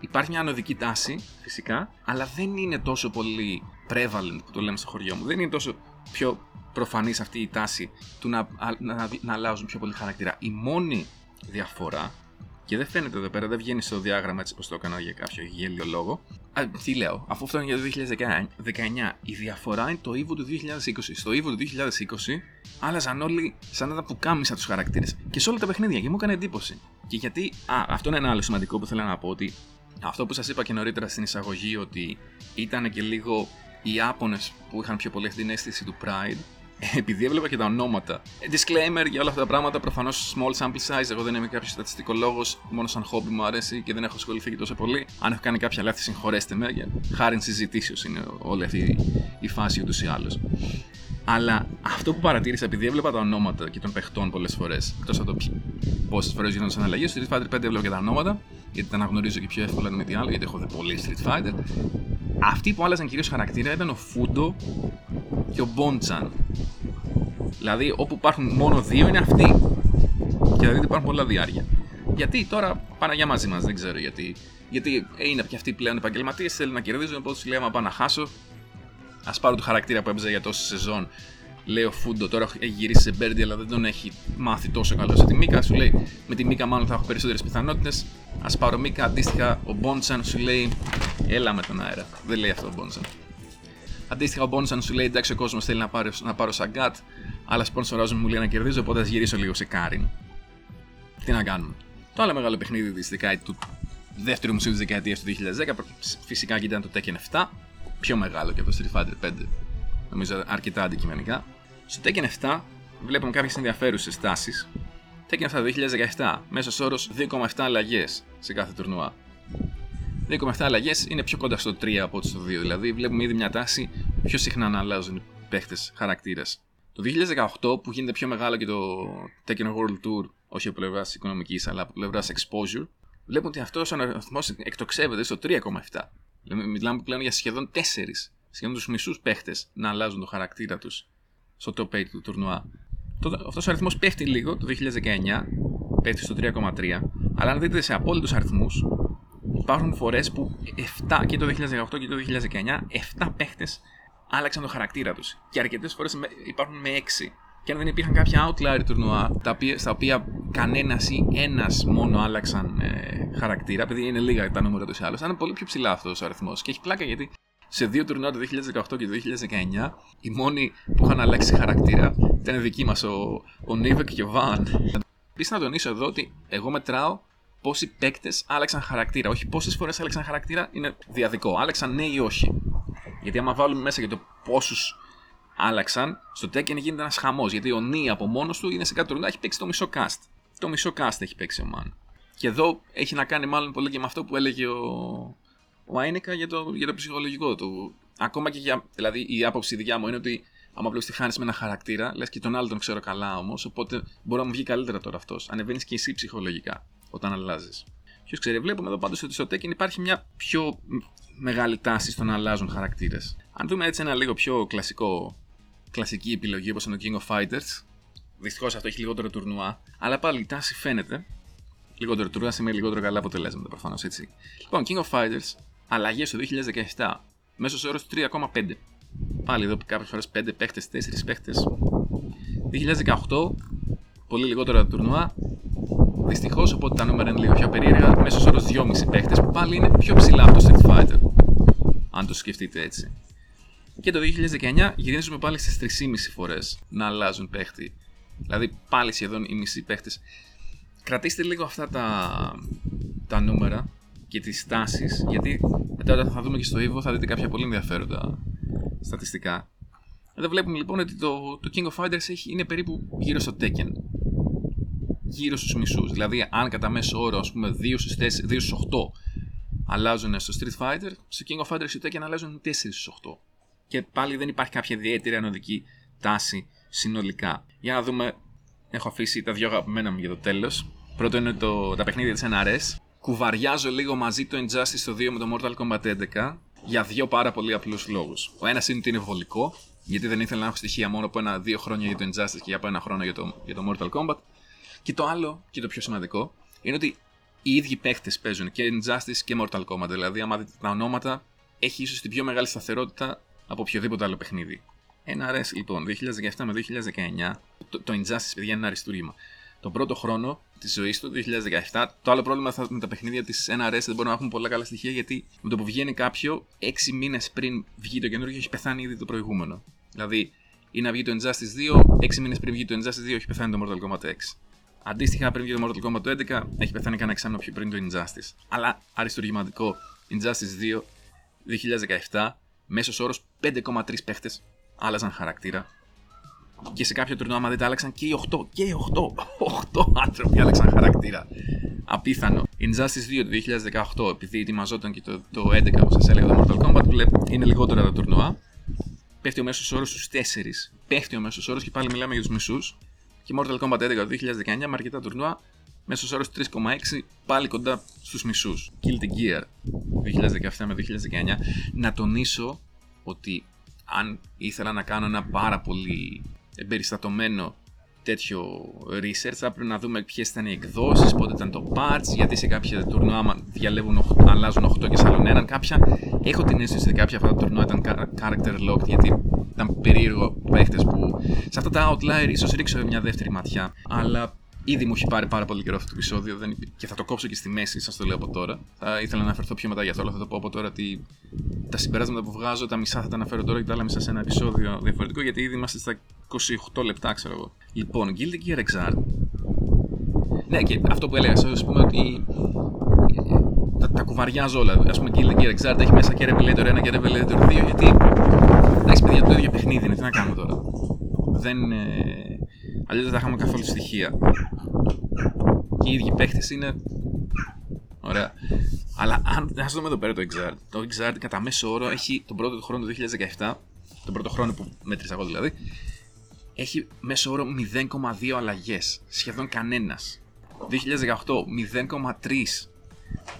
Υπάρχει μια ανωδική τάση, φυσικά, αλλά δεν είναι τόσο πολύ prevalent που το λέμε στο χωριό μου. Δεν είναι τόσο πιο προφανής αυτή η τάση του να αλλάζουν πιο πολύ χαρακτήρα. Η μόνη διαφορά, και δεν φαίνεται εδώ πέρα, δεν βγαίνει στο διάγραμμα έτσι όπως το έκανα για κάποιο γέλιο λόγο. Τι λέω, αφού αυτό είναι για το 2019, η διαφορά είναι το EVO του 2020. Στο EVO του 2020 άλλαζαν όλοι σαν τα πουκάμισα τους χαρακτήρες. Και σε όλα τα παιχνίδια, και μου έκανε εντύπωση. Και γιατί, αυτό είναι ένα άλλο σημαντικό που θέλω να πω, ότι αυτό που σας είπα και νωρίτερα στην εισαγωγή, ότι ήταν και λίγο οι Ιάπωνες που είχαν πιο πολύ αυτή την αίσθηση του Pride. Επειδή έβλεπα και τα ονόματα. Disclaimer για όλα αυτά τα πράγματα, προφανώς small sample size. Εγώ δεν είμαι κάποιος στατιστικολόγος, μόνο σαν χόμπι μου αρέσει και δεν έχω ασχοληθεί και τόσο πολύ. Αν έχω κάνει κάποια λάθη, συγχωρέστε με, για χάριν συζητήσεως είναι όλη αυτή η φάση ούτως ή άλλως. Αλλά αυτό που παρατήρησα, επειδή έβλεπα τα ονόματα και των παιχτών πολλές φορές, εκτός από το πόσες φορές γίνονταν αλλαγές, στο Street Fighter 5 έβλεπα και τα ονόματα, γιατί τα αναγνωρίζω και πιο εύκολα με τι άλλο, γιατί έχω δει πολύ Street Fighter. Αυτοί που άλλαζαν κυρίως χαρακτήρα ήταν ο Φούντο και ο Μπόντζαν. Δηλαδή, όπου υπάρχουν μόνο δύο είναι αυτοί. Και δηλαδή υπάρχουν πολλά διάρκεια. Γιατί τώρα πάνε για μαζί μας, δεν ξέρω γιατί. Γιατί είναι και αυτοί πλέον επαγγελματίες, θέλουν να κερδίζουν. Οπότε σου λέει: άμα πάω να χάσω, ας πάρω το χαρακτήρα που έπαιζα για τόση σεζόν. Λέει ο Φούντο, τώρα έχει γυρίσει σε Μπέρντι, αλλά δεν τον έχει μάθει τόσο καλό σε τη Μίκα. Σου λέει: με τη Μίκα, μάλλον θα έχω περισσότερες πιθανότητες. Ας πάρω Μίκα. Αντίστοιχα, ο Μπόντσαν σου λέει: έλα με τον αέρα. Δεν λέει αυτό ο Μπόντσαν. Αντίστοιχα, ο Μπόντσαν σου λέει: εντάξει, ο κόσμος θέλει να πάρω Σαγκάτ, αλλά σπονσοράζουν μου λέει να κερδίζω, οπότε ας γυρίσω λίγο σε Κάριν. Τι να κάνουμε. Το άλλο μεγάλο παιχνίδι του δεύτερου μισού της δεκαετίας του 2010, φυσικά και ήταν το Tekken 7, πιο μεγάλο και από το Street Fighter 5, νομίζω αρκετά αντικειμενικά. Στο Tekken 7 βλέπουμε κάποιες ενδιαφέρουσες τάσεις. Tekken 7 το 2017, μέσος όρος 2,7 αλλαγές σε κάθε τουρνουά. 2,7 αλλαγές είναι πιο κοντά στο 3 από ό,τι στο 2, δηλαδή βλέπουμε ήδη μια τάση πιο συχνά να αλλάζουν οι παίχτες χαρακτήρες. Το 2018 που γίνεται πιο μεγάλο και το Tekken World Tour, όχι από πλευράς οικονομικής αλλά από πλευράς exposure, βλέπουμε ότι αυτός ο αριθμός εκτοξεύεται στο 3,7. Δηλαδή μιλάμε πλέον για σχεδόν τους μισούς παίχτες να αλλάζουν το χαρακτήρα τους στο top 8 του τουρνουά. Αυτός ο αριθμός πέφτει λίγο το 2019, πέφτει στο 3,3, αλλά αν δείτε σε απόλυτους αριθμούς, υπάρχουν φορές που 7, και το 2018 και το 2019, 7 παίχτες άλλαξαν το χαρακτήρα τους. Και αρκετές φορές υπάρχουν με 6. Και αν δεν υπήρχαν κάποια outlier τουρνουά, στα οποία κανένας ή ένας μόνο άλλαξαν χαρακτήρα, επειδή είναι λίγα τα νούμερα τους ή άλλως, ήταν πολύ πιο ψηλά αυτός ο αριθμός. Και έχει πλάκα γιατί σε δύο τουρνουά, το 2018 και το 2019, οι μόνοι που είχαν αλλάξει χαρακτήρα ήταν δικοί μας, ο Νίβεκ και ο Βαν. Επίσης να τονίσω εδώ ότι εγώ μετράω πόσοι παίκτες άλλαξαν χαρακτήρα. Όχι πόσες φορές άλλαξαν χαρακτήρα, είναι διαδικό. Άλλαξαν ναι ή όχι. Γιατί άμα βάλουμε μέσα και το πόσους άλλαξαν, στο Tekken γίνεται ένας χαμός. Γιατί ο Νι από μόνος του είναι σε κάτω τουρνουά, έχει παίξει το μισό cast. Το μισό cast έχει παίξει ο Μαν. Και εδώ έχει να κάνει μάλλον πολύ και με αυτό που έλεγε ο Άινεκα για το ψυχολογικό του. Ακόμα και για. Δηλαδή η άποψη δικιά μου είναι ότι άμα απλώς τη χάνεις με ένα χαρακτήρα, λες και τον άλλο τον ξέρω καλά όμως. Οπότε μπορεί να μου βγει καλύτερα τώρα αυτός. Ανεβαίνεις και εσύ ψυχολογικά όταν αλλάζεις. Ποιος ξέρει, βλέπουμε εδώ πάντως ότι στο Tekken υπάρχει μια πιο μεγάλη τάση στο να αλλάζουν χαρακτήρες. Αν δούμε έτσι ένα λίγο πιο κλασική επιλογή όπως είναι το King of Fighters, δυστυχώς αυτό έχει λιγότερο τουρνουά, αλλά πάλι η τάση φαίνεται. Λιγότερο τουρνουά σημαίνει λιγότερο καλά αποτελέσματα προφανώς, έτσι. Λοιπόν, King of Fighters, αλλαγές το 2017, μέσος όρος 3,5. Πάλι εδώ κάποιες φορές 5 παίχτες, 4 παίχτες. 2018, πολύ λιγότερα τουρνουά. Δυστυχώς, οπότε τα νούμερα είναι λίγο πιο περίεργα. Μέσος όρος 2,5 παίχτες, που πάλι είναι πιο ψηλά από το Street Fighter. Αν το σκεφτείτε έτσι. Και το 2019 γυρίζουμε πάλι στις 3,5 φορές να αλλάζουν παίχτη. Δηλαδή πάλι σχεδόν οι μισοί παίχτες. Κρατήστε λίγο αυτά τα νούμερα και τις τάσεις, γιατί μετά όταν θα δούμε και στο EVO θα δείτε κάποια πολύ ενδιαφέροντα στατιστικά. Εδώ βλέπουμε λοιπόν ότι το King of Fighters είναι περίπου γύρω στο Tekken. Γύρω στους μισούς. Δηλαδή, αν κατά μέσο όρο, ας πούμε, 2 στους 4, 2 στους 8 αλλάζουν στο Street Fighter, στο King of Fighters και στο Tekken αλλάζουν 4 στους 8. Και πάλι δεν υπάρχει κάποια ιδιαίτερη ανωδική τάση συνολικά. Για να δούμε, έχω αφήσει τα δυο αγαπημένα μου για το τέλος. Πρώτο είναι τα παιχνίδια της NRS. Κουβαριάζω λίγο μαζί το Injustice το 2 με το Mortal Kombat 11 για δύο πάρα πολύ απλούς λόγους. Ο ένας είναι ότι είναι βολικό, γιατί δεν ήθελα να έχω στοιχεία μόνο από 1-2 χρόνια για το Injustice και από 1 χρόνο για το Mortal Kombat. Και το άλλο, και το πιο σημαντικό, είναι ότι οι ίδιοι παίχτες παίζουν και Injustice και Mortal Kombat. Δηλαδή, άμα δείτε τα ονόματα, έχει ίσως την πιο μεγάλη σταθερότητα από οποιοδήποτε άλλο παιχνίδι. NRS λοιπόν, 2017 με 2019, το Injustice, παιδιά, είναι ένα αριστούργημα. Τον πρώτο χρόνο της ζωής του, 2017, το άλλο πρόβλημα με τα παιχνίδια της NRS δεν μπορούν να έχουν πολλά καλά στοιχεία, γιατί με το που βγαίνει κάποιο, 6 μήνες πριν βγει το καινούργιο, έχει πεθάνει ήδη το προηγούμενο. Δηλαδή, ή να βγει το Injustice 2, 6 μήνες πριν βγει το Injustice 2, έχει πεθάνει το Mortal Kombat 6. Αντίστοιχα, πριν βγει το Mortal Kombat 11, έχει πεθάνει κανένα εξάμηνο πιο πριν το Injustice. Αλλά αριστουργηματικό, Injustice 2, 2017, μέσος όρος 5,3 παίχτες άλλαζαν χαρακτήρα. Και σε κάποιο τουρνουά, άμα δείτε, άλλαξαν και οι 8. Και οι 8! 8 άνθρωποι άλλαξαν χαρακτήρα. Απίθανο. Injustice 2 του 2018, επειδή ετοιμαζόταν και το 11, όπως σας έλεγα, το Mortal Kombat, είναι λιγότερα τα τουρνουά. Πέφτει ο μέσος όρος στους 4. Πέφτει ο μέσος όρος και πάλι μιλάμε για τους μισούς. Και Mortal Kombat 11 το 2019 με αρκετά τουρνουά, μέσος όρος 3,6, πάλι κοντά στους μισούς. Guilty Gear 2017 με 2019. Να τονίσω ότι αν ήθελα να κάνω ένα πάρα πολύ εμπεριστατωμένο τέτοιο research, θα πρέπει να δούμε ποιες ήταν οι εκδόσεις, πότε ήταν το patch, γιατί σε κάποια τουρνουά, άμα αλλάζουν 8 και σαλούν έναν, κάποια. Έχω την αίσθηση ότι κάποια αυτά τα τουρνουά ήταν character locked, γιατί ήταν περίεργο παίχτες που. Σε αυτά τα outlier ίσως ρίξω μια δεύτερη ματιά, αλλά ήδη μου έχει πάρει πάρα πολύ καιρό αυτό το επεισόδιο και θα το κόψω και στη μέση, σας το λέω από τώρα. Θα ήθελα να αναφερθώ πιο μετά για αυτό, αλλά θα το πω από τώρα ότι τα συμπεράσματα που βγάζω, τα μισά θα τα αναφέρω τώρα και τα άλλα μισά σε ένα επεισόδιο διαφορετικό, γιατί ήδη είμαστε στα 28 λεπτά, ξέρω εγώ. Λοιπόν, Guilty Gear Xrd. Ναι, και αυτό που έλεγα, σας πούμε ότι τα κουβαριάζω όλα. Ας πούμε, Guilty Gear Xrd έχει μέσα και Revelator 1 και Revelator 2, γιατί. Εντάξει, παιδιά, το ίδιο παιχνίδι είναι, τι να κάνουμε τώρα. Αλλιώς δεν θα είχαμε καθόλου στοιχεία. Και οι ίδιοι παίχτες είναι. Ωραία. Αλλά ας δούμε εδώ πέρα το Xrd. Το Xrd κατά μέσο όρο έχει τον πρώτο χρόνο του 2017, τον πρώτο χρόνο που μέτρησα εγώ δηλαδή, έχει μέσο όρο 0,2 αλλαγές. Σχεδόν κανένας. 2018 0,3.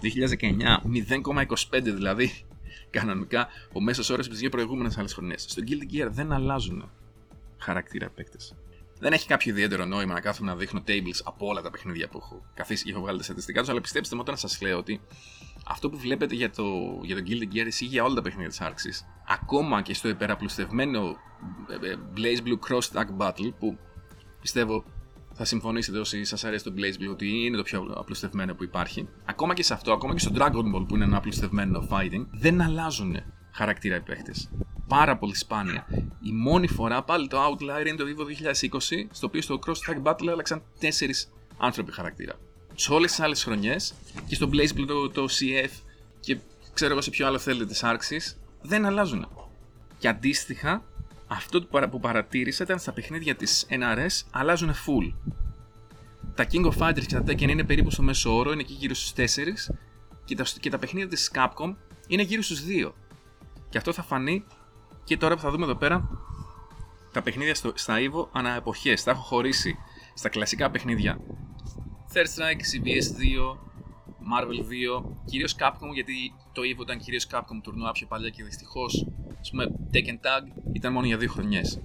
2019 0,25, δηλαδή κανονικά ο μέσος όρος από τις δύο προηγούμενες άλλες χρονιές. Στο Guilty Gear δεν αλλάζουν χαρακτήρα παίκτες. Δεν έχει κάποιο ιδιαίτερο νόημα να κάθομαι να δείχνω tables από όλα τα παιχνίδια που έχω καθίσει και έχω βγάλει τα στατιστικά τους, αλλά πιστέψτε μου όταν σας λέω ότι αυτό που βλέπετε για το Guilty Gear ισχύει για όλα τα παιχνίδια της άρξης. Ακόμα και στο υπεραπλουστευμένο Blaze Blue Cross Tag Battle, που πιστεύω θα συμφωνήσετε όσοι σας αρέσει το Blaze Blue ότι είναι το πιο απλουστευμένο που υπάρχει. Ακόμα και σε αυτό, ακόμα και στο Dragon Ball που είναι ένα απλουστευμένο fighting, δεν αλλάζουν χαρακτήρα οι παίχτες. Πάρα πολύ σπάνια. Η μόνη φορά πάλι το Outlier είναι το EVO 2020, στο οποίο στο Cross Tag Battle άλλαξαν 4 άνθρωποι χαρακτήρα. Σε όλες τις άλλες χρονιές και στο Blaze Blue το CF και ξέρω εγώ σε ποιο άλλο θέλετε τις άρξεις, δεν αλλάζουν. Και αντίστοιχα, αυτό που παρατήρησα ήταν στα παιχνίδια της NRS αλλάζουν full. Τα King of Fighters και τα Tekken είναι περίπου στο μέσο όρο, είναι εκεί γύρω στους 4 και τα παιχνίδια της Capcom είναι γύρω στους 2. Και αυτό θα φανεί και τώρα που θα δούμε εδώ πέρα τα παιχνίδια στα EVO ανά εποχές. Τα έχω χωρίσει στα κλασικά παιχνίδια Third Strike, CBS 2, Marvel 2, κυρίως Capcom, γιατί το EVO ήταν κυρίως Capcom τουρνουά πιο παλιά και δυστυχώς, ας πούμε, Tekken Tag ήταν μόνο για 2 χρονιές.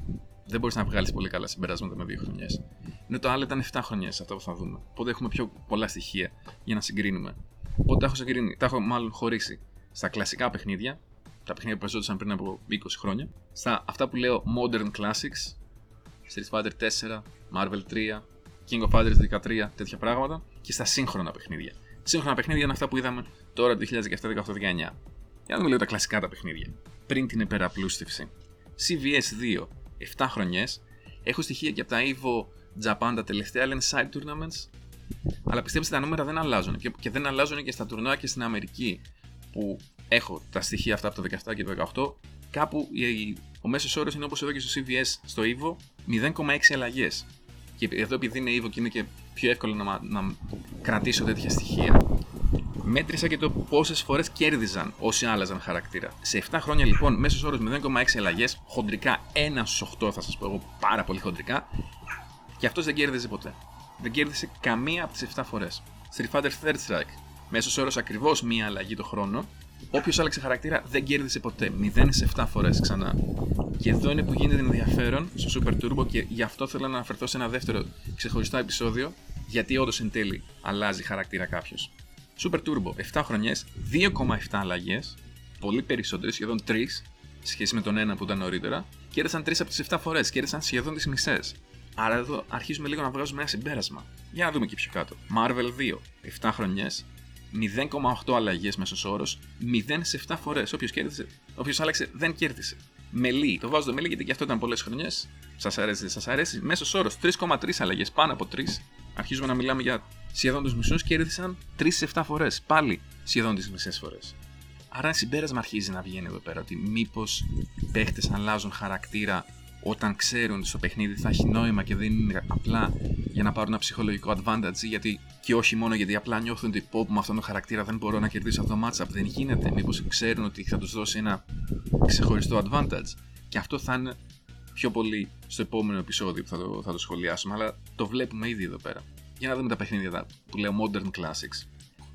Δεν μπορείς να βγάλεις πολύ καλά συμπεράσματα με 2 χρονιές. Ενώ το άλλο ήταν 7 χρονιές αυτό που θα δούμε. Οπότε έχουμε πιο πολλά στοιχεία για να συγκρίνουμε. Οπότε τα έχω χωρίσει στα κλασικά παιχνίδια, τα παιχνίδια που παίζονταν πριν από 20 χρόνια, στα αυτά που λέω Modern Classics, Street Fighter 4, Marvel 3, King of Fighters 13, τέτοια πράγματα, και στα σύγχρονα παιχνίδια. Σύγχρονα παιχνίδια είναι αυτά που είδαμε τώρα το 2017-18-19. Για να δούμε λίγο τα κλασικά τα παιχνίδια. Πριν την υπεραπλούστευση. CVS 2, 7 χρονιές. Έχω στοιχεία και από τα EVO Japan τα τελευταία, αλλά είναι side tournaments. Αλλά πιστέψτε, τα νούμερα δεν αλλάζουν. Και δεν αλλάζουν και στα τουρνουά και στην Αμερική, που έχω τα στοιχεία αυτά από το 17 και το 18. Κάπου ο μέσος όρος είναι όπως εδώ και στο CVS, στο EVO, 0,6 αλλαγές. Και εδώ επειδή είναι EVO και είναι και πιο εύκολο να κρατήσω τέτοια στοιχεία, μέτρησα και το πόσες φορές κέρδιζαν όσοι άλλαζαν χαρακτήρα. Σε 7 χρόνια λοιπόν, μέσος όρος 0,6 αλλαγές, χοντρικά 1 στους 8 θα σας πω εγώ, πάρα πολύ χοντρικά, και αυτός δεν κέρδιζε ποτέ. Δεν κέρδισε καμία από τις 7 φορές. Street Fighter Third Strike, μέσος όρος ακριβώς μία αλλαγή το χρόνο. Όποιος άλλαξε χαρακτήρα δεν κέρδισε ποτέ. 0 σε 7 φορές ξανά. Και εδώ είναι που γίνεται ενδιαφέρον στο Super Turbo, και γι' αυτό θέλω να αναφερθώ σε ένα δεύτερο ξεχωριστό επεισόδιο, γιατί όντως εν τέλει αλλάζει χαρακτήρα κάποιος. Super Turbo, 7 χρονιές, 2,7 αλλαγές, πολύ περισσότερες, σχεδόν 3, σχέση με τον ένα που ήταν νωρίτερα. Κέρδισαν 3 από τις 7 φορές, κέρδισαν σχεδόν τις μισές. Άρα εδώ αρχίζουμε λίγο να βγάζουμε ένα συμπέρασμα. Για να δούμε και πιο κάτω. Marvel 2, 7 χρονιές. 0,8 αλλαγές μέσος όρος, 0 σε 7 φορές. Όποιος άλλαξε δεν κέρδισε. Μελί, το βάζω το μελί γιατί και αυτό ήταν πολλές χρονιές. Σας αρέσει, δεν σας αρέσει. Μέσος όρος 3,3 αλλαγές, πάνω από 3. Αρχίζουμε να μιλάμε για σχεδόν τους μισούς, κέρδισαν 3 σε 7 φορές. Πάλι σχεδόν τις μισές φορές. Άρα συμπέρασμα αρχίζει να βγαίνει εδώ πέρα, ότι μήπως οι παίχτες αλλάζουν χαρακτήρα όταν ξέρουν ότι στο παιχνίδι θα έχει νόημα και δεν είναι απλά για να πάρουν ένα ψυχολογικό advantage, γιατί και όχι μόνο γιατί απλά νιώθουν ότι πω, με αυτόν τον χαρακτήρα δεν μπορώ να κερδίσω αυτό το matchup, δεν γίνεται. Μήπως ξέρουν ότι θα τους δώσει ένα ξεχωριστό advantage, και αυτό θα είναι πιο πολύ στο επόμενο επεισόδιο που θα το σχολιάσουμε, αλλά το βλέπουμε ήδη εδώ πέρα. Για να δούμε τα παιχνίδια που λέω Modern Classics.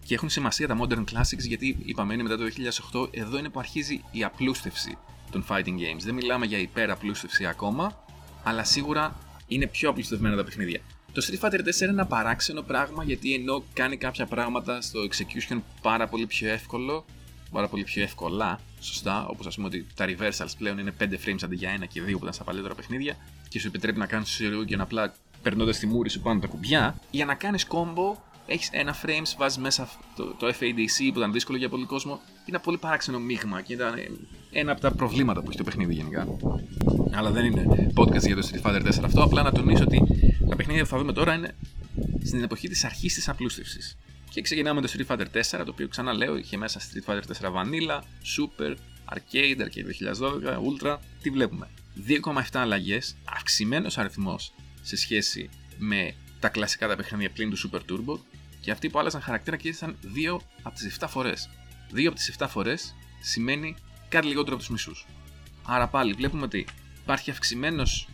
Και έχουν σημασία τα Modern Classics γιατί είπαμε είναι μετά το 2008, εδώ είναι που αρχίζει η απλούστευση των fighting games. Δεν μιλάμε για υπεραπλούστευση ακόμα, αλλά σίγουρα είναι πιο απλουστευμένα τα παιχνίδια. Το Street Fighter 4 είναι ένα παράξενο πράγμα, γιατί ενώ κάνει κάποια πράγματα στο execution πάρα πολύ πιο εύκολο, πάρα πολύ πιο εύκολα, σωστά, όπως ας πούμε ότι τα reversals πλέον είναι 5 frames αντί για 1 και 2 που ήταν στα παλιότερα παιχνίδια, και σου επιτρέπει να κάνεις σειρού και να απλά περνώντας τη μούρη σου πάνω τα κουμπιά, για να κάνεις combo. Έχεις ένα frame, βάζεις μέσα το FADC που ήταν δύσκολο για πολύ κόσμο. Είναι ένα πολύ παράξενο μείγμα και ήταν ένα από τα προβλήματα που έχει το παιχνίδι γενικά. Αλλά δεν είναι podcast για το Street Fighter 4 αυτό. Απλά να τονίσω ότι τα παιχνίδια που θα δούμε τώρα είναι στην εποχή της αρχής της απλούστευσης. Και ξεκινάμε με το Street Fighter 4, το οποίο ξαναλέω είχε μέσα Street Fighter 4 Vanilla, Super, Arcade 2012, Ultra. Τι βλέπουμε. 2,7 αλλαγές, αυξημένος αριθμός σε σχέση με τα κλασικά τα παιχνίδια πλην του Super Turbo, και αυτοί που άλλαζαν χαρακτήρα κέρδισαν 2 από τις 7 φορές. 2 από τις 7 φορές σημαίνει κάτι λιγότερο από τους μισούς. Άρα πάλι βλέπουμε ότι υπάρχει αυξημένος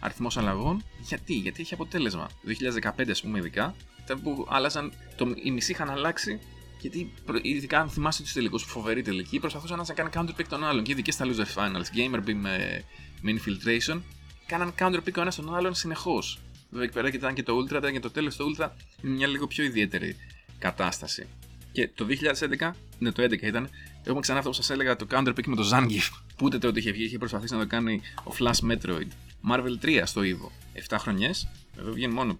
αριθμός αλλαγών. Γιατί έχει αποτέλεσμα. Το 2015 ας πούμε ειδικά, ήταν που άλλαζαν, οι μισοί είχαν αλλάξει, γιατί ειδικά αν θυμάστε τους τελικούς, φοβεροί τελικοί, προσπαθούσαν να κάνουν counterpick των άλλων, και ειδικά στα Loser Finals, Gamerbeam με Infiltration, κάναν counterpick ο ένας τον άλλον συνεχώς. Βέβαια εκεί πέρα και ήταν και το Ultra, ήταν και το τέλος το Ultra, είναι μια λίγο πιο ιδιαίτερη κατάσταση. Και το 2011, ναι το 2011 ήταν, έχουμε ξανά αυτό που σας έλεγα, το counterpick με το Zangief, που ούτε τότε είχε βγει, είχε προσπαθήσει να το κάνει ο Flash Metroid. Marvel 3 στο EVO, 7 χρονιές, βέβαια βγαίνει μόνο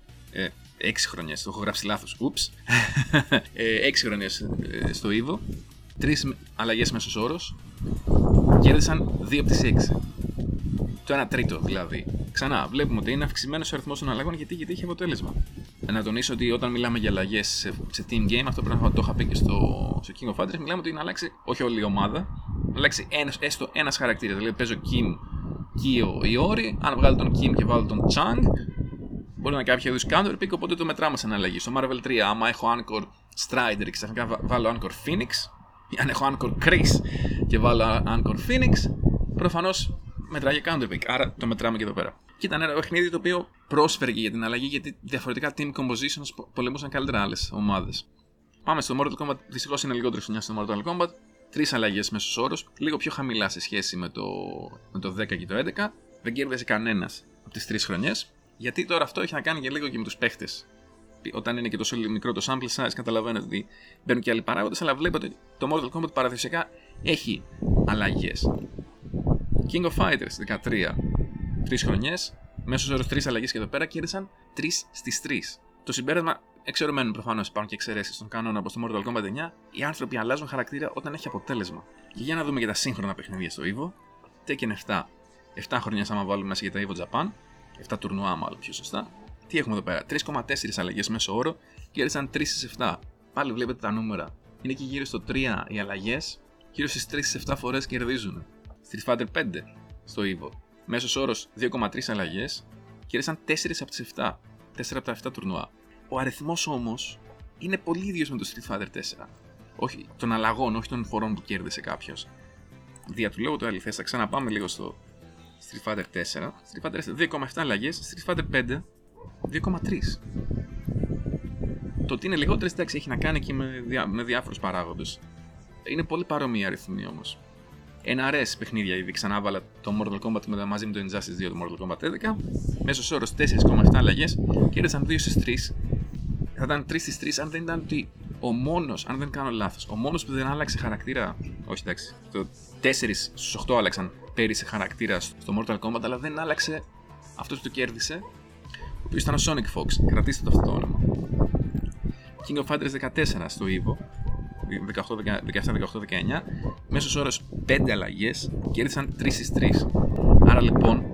6 χρονιές, το έχω γράψει λάθος, ούψ, 6 χρονιές στο EVO, 3 αλλαγές μέσος όρος, κέρδισαν 2 από τις 6. Το 1 τρίτο δηλαδή. Ξανά, βλέπουμε ότι είναι αυξημένος ο αριθμός των αλλαγών γιατί έχει αποτέλεσμα. Να τονίσω ότι όταν μιλάμε για αλλαγές σε team game, αυτό πράγμα το είχα πει και στο King of Fighters, μιλάμε ότι να αλλάξει όχι όλη η ομάδα, να αλλάξει έστω ένας χαρακτήρας. Δηλαδή, παίζω Kim, Kyo, Iori, αν βγάλω τον Kim και βάλω τον Chang, μπορεί να είναι κάποια είδους counterpick, οπότε το μετράμε σαν αλλαγή. Στο Marvel 3, άμα έχω Anchor Strider και ξαφνικά βάλω Anchor Phoenix, ή αν έχω Anchor Chris και βάλω Anchor Phoenix, προφανώς μετράει για counterpick, άρα το μετράμε και εδώ πέρα. Και ήταν ένα παιχνίδι το οποίο πρόσφερε για την αλλαγή, γιατί διαφορετικά team compositions πολεμούσαν καλύτερα άλλες ομάδες. Πάμε στο Mortal Kombat. Δυστυχώς είναι λιγότερο χρονιά στο Mortal Kombat. 3 αλλαγές μέσος όρος, λίγο πιο χαμηλά σε σχέση με το 10 και το 11. Δεν κέρδισε κανένας από τις 3 χρονιές. Γιατί τώρα αυτό έχει να κάνει και λίγο και με τους παίχτες. Όταν είναι και τόσο μικρό το sample size, καταλαβαίνετε ότι μπαίνουν και άλλοι παράγοντες. Αλλά βλέπετε ότι το Mortal Kombat παραδοσιακά έχει αλλαγές. King of Fighters 13, 3 χρονιές. Μέσος όρος 3 αλλαγές και εδώ πέρα κέρδισαν 3 στις 3. Το συμπέρασμα εξαιρεμένου προφανώς, υπάρχουν και εξαιρέσεις στον κανόνα όπως το Mortal Kombat 9. Οι άνθρωποι αλλάζουν χαρακτήρα όταν έχει αποτέλεσμα. Και για να δούμε και τα σύγχρονα παιχνίδια στο EVO. Tekken 7. 7 χρονιές, άμα βάλουμε μέσα για τα EVO Japan. 7 τουρνουά, μάλλον πιο σωστά. Τι έχουμε εδώ πέρα, 3,4 αλλαγές μέσο όρο και έρθαν 3 στις 7. Πάλι βλέπετε τα νούμερα. Είναι και γύρω στο 3 οι αλλαγές, γύρω στις 3 στις 7 φορές κερδίζουν. Street Fighter 5 στο EVO. Μέσος όρος 2,3 αλλαγές και έρθαν 4 από τις 7. 4 από τα 7 τουρνουά. Ο αριθμός όμως είναι πολύ ίδιος με το Street Fighter 4. Όχι των αλλαγών, όχι των φορών που κέρδισε κάποιος. Δια του λόγου του αληθές, θα ξαναπάμε λίγο στο Street Fighter 4. Street Fighter 2,7 αλλαγές, Street Fighter 5. 2,3. Το ότι είναι λιγότερες, εντάξει, έχει να κάνει και με διάφορους παράγοντες. Είναι πολύ παρόμοιοι αριθμοί όμως. NRS παιχνίδια ήδη, ξανά βάλα το Mortal Kombat μαζί με το Injustice 2, το Mortal Kombat 11. Μέσος όρος 4,7 αλλαγές και έρθαν 2 στις 3. Θα ήταν 3 στις 3 αν δεν ήταν ότι αν δεν κάνω λάθος, ο μόνος που δεν άλλαξε χαρακτήρα. Όχι, εντάξει, το 4 στους 8 άλλαξαν πέρυσι χαρακτήρα στο Mortal Kombat, αλλά δεν άλλαξε αυτός που το κέρδισε. Ο οποίος ήταν ο Sonic Fox, κρατήστε το αυτό το όνομα. King of Fighters 14 στο EVO, 17-18-19, μέσος όρος 5 αλλαγές και έρθαν 3 στις 3. Άρα λοιπόν,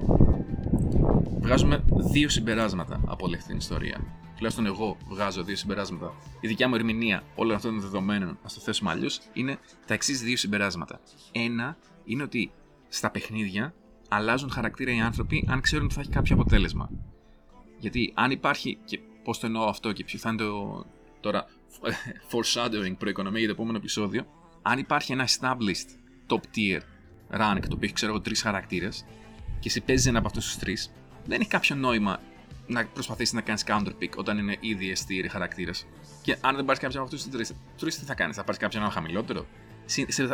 βγάζουμε 2 συμπεράσματα από όλη αυτή την ιστορία. Τουλάχιστον εγώ βγάζω 2 συμπεράσματα. Η δικιά μου ερμηνεία όλων αυτών των δεδομένων, ας το θέσουμε αλλιώς, είναι τα εξής 2 συμπεράσματα. Ένα είναι ότι στα παιχνίδια αλλάζουν χαρακτήρα οι άνθρωποι αν ξέρουν ότι θα έχει κάποιο αποτέλεσμα. Γιατί αν υπάρχει, και πώς το εννοώ αυτό και ποιο θα είναι το τώρα foreshadowing προοικονομία για το επόμενο επεισόδιο, αν υπάρχει ένα established top tier rank το οποίο έχει, ξέρω εγώ, 3 χαρακτήρες και εσύ παίζεις ένα από αυτούς τους 3, δεν έχει κάποιο νόημα να προσπαθήσεις να κάνεις counter pick όταν είναι ήδη S tier χαρακτήρες. Και αν δεν πάρεις κάποιον από αυτούς τους 3, τι θα κάνεις, θα πάρεις κάποιον άλλο χαμηλότερο.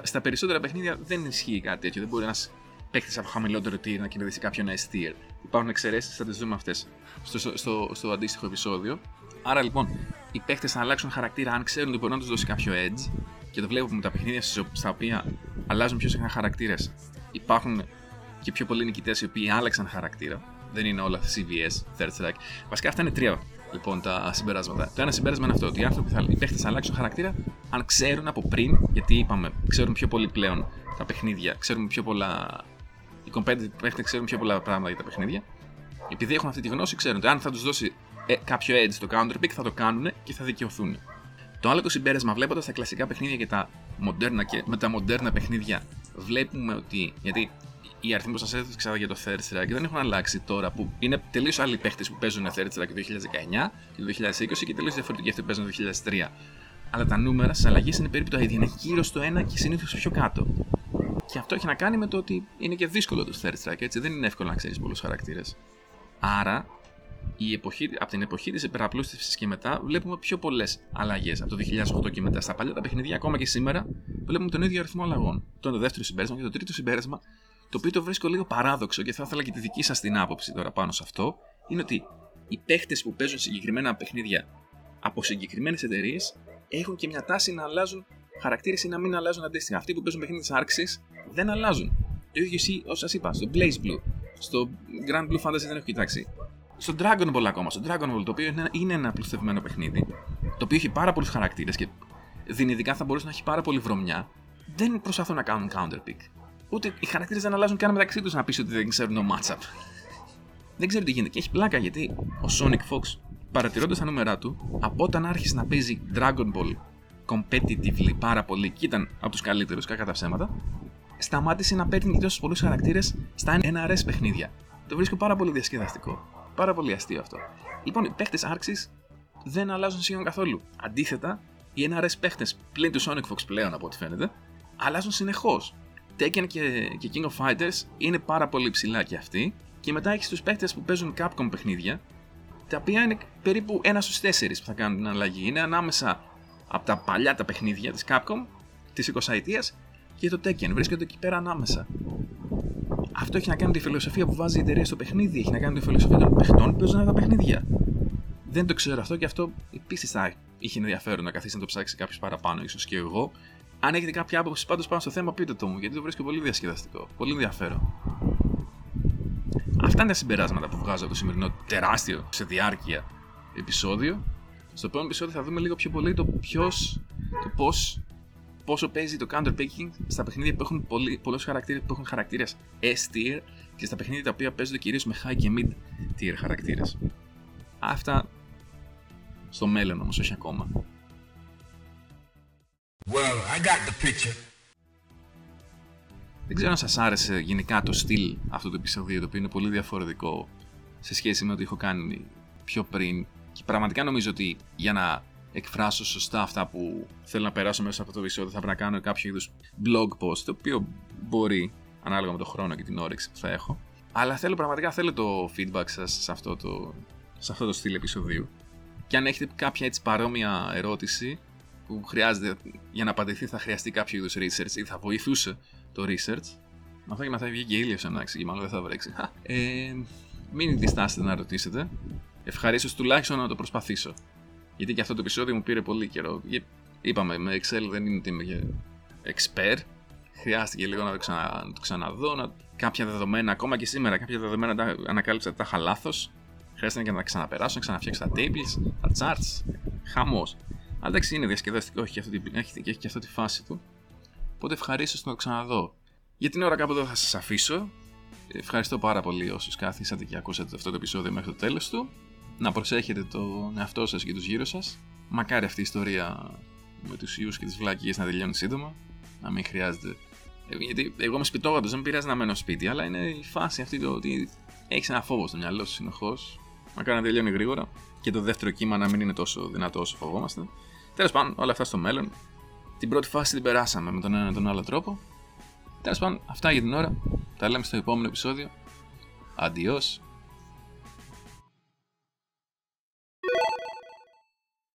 Στα περισσότερα παιχνίδια δεν ισχύει κάτι τέτοιο, δεν μπορεί ένας παίκτης από χαμηλότερο tier να κερδίσει κάποιον S tier. Υπάρχουν εξαιρέσεις, θα τις δούμε αυτές στο αντίστοιχο επεισόδιο. Άρα λοιπόν, οι παίκτες θα αλλάξουν χαρακτήρα αν ξέρουν ότι μπορεί να τους δώσει κάποιο edge, και το βλέπουμε τα παιχνίδια στα οποία αλλάζουν πιο συχνά χαρακτήρες. Υπάρχουν και πιο πολλοί νικητές οι οποίοι άλλαξαν χαρακτήρα. Δεν είναι όλα CVS, Third Strike. Βασικά αυτά είναι 3 λοιπόν τα συμπεράσματα. Το ένα συμπέρασμα είναι αυτό, ότι οι παίκτες θα αλλάξουν χαρακτήρα αν ξέρουν από πριν, γιατί είπαμε, ξέρουν πιο πολύ πλέον τα παιχνίδια, ξέρουν πιο πολλά. Οι competitive παίχτες ξέρουν πιο πολλά πράγματα για τα παιχνίδια. Επειδή έχουν αυτή τη γνώση, ξέρουν ότι αν θα τους δώσει κάποιο edge το counter pick, θα το κάνουν και θα δικαιωθούν. Το άλλο το συμπέρασμα, βλέποντας τα κλασικά παιχνίδια και τα μοντέρνα παιχνίδια, βλέπουμε ότι. Γιατί οι αριθμοί που σας έδειξα για το Third Strike δεν έχουν αλλάξει τώρα, που είναι τελείως άλλοι παίχτες που παίζουν Third Strike το 2019 και το 2020 και τελείως διαφορετικοί αυτοί που παίζουν το 2003. Αλλά τα νούμερα στις αλλαγές είναι περίπου τα ίδια, είναι γύρω στο 1 και συνήθως πιο κάτω. Και αυτό έχει να κάνει με το ότι είναι και δύσκολο το Third Strike, έτσι, δεν είναι εύκολο να ξέρεις πολλούς χαρακτήρες. Άρα, από την εποχή της υπεραπλούστευσης και μετά, βλέπουμε πιο πολλές αλλαγές. Από το 2008 και μετά, στα παλιά τα παιχνίδια, ακόμα και σήμερα, βλέπουμε τον ίδιο αριθμό αλλαγών. Αυτό είναι το δεύτερο συμπέρασμα. Και το τρίτο συμπέρασμα, το οποίο το βρίσκω λίγο παράδοξο και θα ήθελα και τη δική σας την άποψη τώρα πάνω σε αυτό, είναι ότι οι παίχτες που παίζουν συγκεκριμένα παιχνίδια από συγκεκριμένες εταιρείες έχουν και μια τάση να αλλάζουν χαρακτήρες ή να μην αλλάζουν αντίστοιχα. Αυτοί που παίζουν παιχνίδι της άρξης δεν αλλάζουν. Το ίδιο ισχύει, όπως σας είπα, στο Blaze Blue, στο Grand Blue Fantasy δεν έχω κοιτάξει. Στο Dragon Ball ακόμα, στο Dragon Ball, το οποίο είναι ένα απλουστευμένο παιχνίδι, το οποίο έχει πάρα πολλούς χαρακτήρες και δυνητικά θα μπορούσε να έχει πάρα πολύ βρωμιά, δεν προσπαθούν να κάνουν counter pick. Ούτε οι χαρακτήρες δεν αλλάζουν καν μεταξύ τους να πεις ότι δεν ξέρουν το matchup. Δεν ξέρω τι γίνεται. Και έχει πλάκα γιατί ο Sonic Fox, παρατηρώντας τα νούμερα του, από όταν άρχισε να παίζει Dragon Ball competitively πάρα πολύ και ήταν από τους καλύτερους, κακά τα ψέματα, σταμάτησε να παίρνει και τόσους πολλούς χαρακτήρες στα NRS παιχνίδια. Το βρίσκω πάρα πολύ διασκεδαστικό. Πάρα πολύ αστείο αυτό. Λοιπόν, οι παίχτες άρξης δεν αλλάζουν σχεδόν καθόλου. Αντίθετα, οι NRS παίχτες πλην του Sonic Fox πλέον, από ό,τι φαίνεται, αλλάζουν συνεχώς. Tekken και King of Fighters είναι πάρα πολύ ψηλά και αυτοί, και μετά έχεις τους παίχτες που παίζουν Capcom παιχνίδια, τα οποία είναι περίπου 1 στους 4 που θα κάνουν την αλλαγή. Είναι ανάμεσα από τα παλιά τα παιχνίδια της Capcom της 20ης και το Tekken. Βρίσκονται εκεί πέρα ανάμεσα. Αυτό έχει να κάνει με τη φιλοσοφία που βάζει η εταιρεία στο παιχνίδι, έχει να κάνει με τη φιλοσοφία των παιχτών που παίζουν αυτά τα παιχνίδια. Δεν το ξέρω αυτό και αυτό επίσης θα είχε ενδιαφέρον να καθίσει να το ψάξει κάποιος παραπάνω, ίσως και εγώ. Αν έχετε κάποια άποψη πάντως πάνω στο θέμα, πείτε το μου, γιατί το βρίσκω πολύ διασκεδαστικό, πολύ ενδιαφέρον. Αυτά είναι τα συμπεράσματα που βγάζω από το σημερινό τεράστιο σε διάρκεια επεισόδιο. Στο επόμενο επεισόδιο θα δούμε λίγο πιο πολύ πόσο παίζει το counterpicking στα παιχνίδια που έχουν πολλούς χαρακτήρες, που έχουν χαρακτήρες S-tier και στα παιχνίδια τα οποία παίζονται κυρίως με high και mid-tier χαρακτήρες. Αυτά στο μέλλον όμως, όχι ακόμα. Well, I got the picture. Δεν ξέρω αν σας άρεσε γενικά το στυλ αυτού του επεισοδίου, το οποίο είναι πολύ διαφορετικό σε σχέση με ό,τι έχω κάνει πιο πριν. Και πραγματικά νομίζω ότι για να εκφράσω σωστά αυτά που θέλω να περάσω μέσα από το επεισόδιο, θα πρέπει να κάνω κάποιο είδους blog post, το οποίο μπορεί ανάλογα με τον χρόνο και την όρεξη που θα έχω. Αλλά πραγματικά θέλω το feedback σας σε αυτό το στυλ επεισοδίου. Και αν έχετε κάποια έτσι παρόμοια ερώτηση που χρειάζεται για να απαντηθεί, θα χρειαστεί κάποιο είδους research ή θα βοηθούσε το research. Με αυτά και μετά βγει και ήλιος ανάξει και μάλλον δεν θα βρέξει. Μην διστάσετε να ρωτήσετε. Ευχαρίστως τουλάχιστον να το προσπαθήσω. Γιατί και αυτό το επεισόδιο μου πήρε πολύ καιρό. Είπαμε, με Excel δεν είναι ότι είμαι expert. Χρειάστηκε λίγο να το ξαναδώ. Κάποια δεδομένα, ακόμα και σήμερα, κάποια δεδομένα τα ανακάλυψα ότι τα είχα λάθος. Χρειάστηκε και να τα ξαναπεράσω, να ξαναφτιάξω τα tables, τα charts. Χαμός. Αλλά εντάξει, είναι διασκεδαστικό, έχει και αυτή τη φάση του. Οπότε ευχαρίστως να το ξαναδώ. Για την ώρα κάπου εδώ θα σας αφήσω. Ευχαριστώ πάρα πολύ όσους κάθισατε και ακούσατε αυτό το επεισόδιο μέχρι το τέλος του. Να προσέχετε τον εαυτό σας και τους γύρω σας. Μακάρι αυτή η ιστορία με τους ιούς και τις βλακίες να τελειώνει σύντομα. Να μην χρειάζεται. Γιατί εγώ είμαι σπιτόγατος, δεν με πειράζει να μένω σπίτι, αλλά είναι η φάση αυτή το ότι έχεις ένα φόβο στο μυαλό σου συνεχώς. Μακάρι να τελειώνει γρήγορα και το δεύτερο κύμα να μην είναι τόσο δυνατό όσο φοβόμαστε. Τέλος πάντων, όλα αυτά στο μέλλον. Την πρώτη φάση την περάσαμε με τον ένα τον άλλο τρόπο. Τέλος πάντων, αυτά για την ώρα. Τα λέμε στο επόμενο επεισόδιο. Αντιός.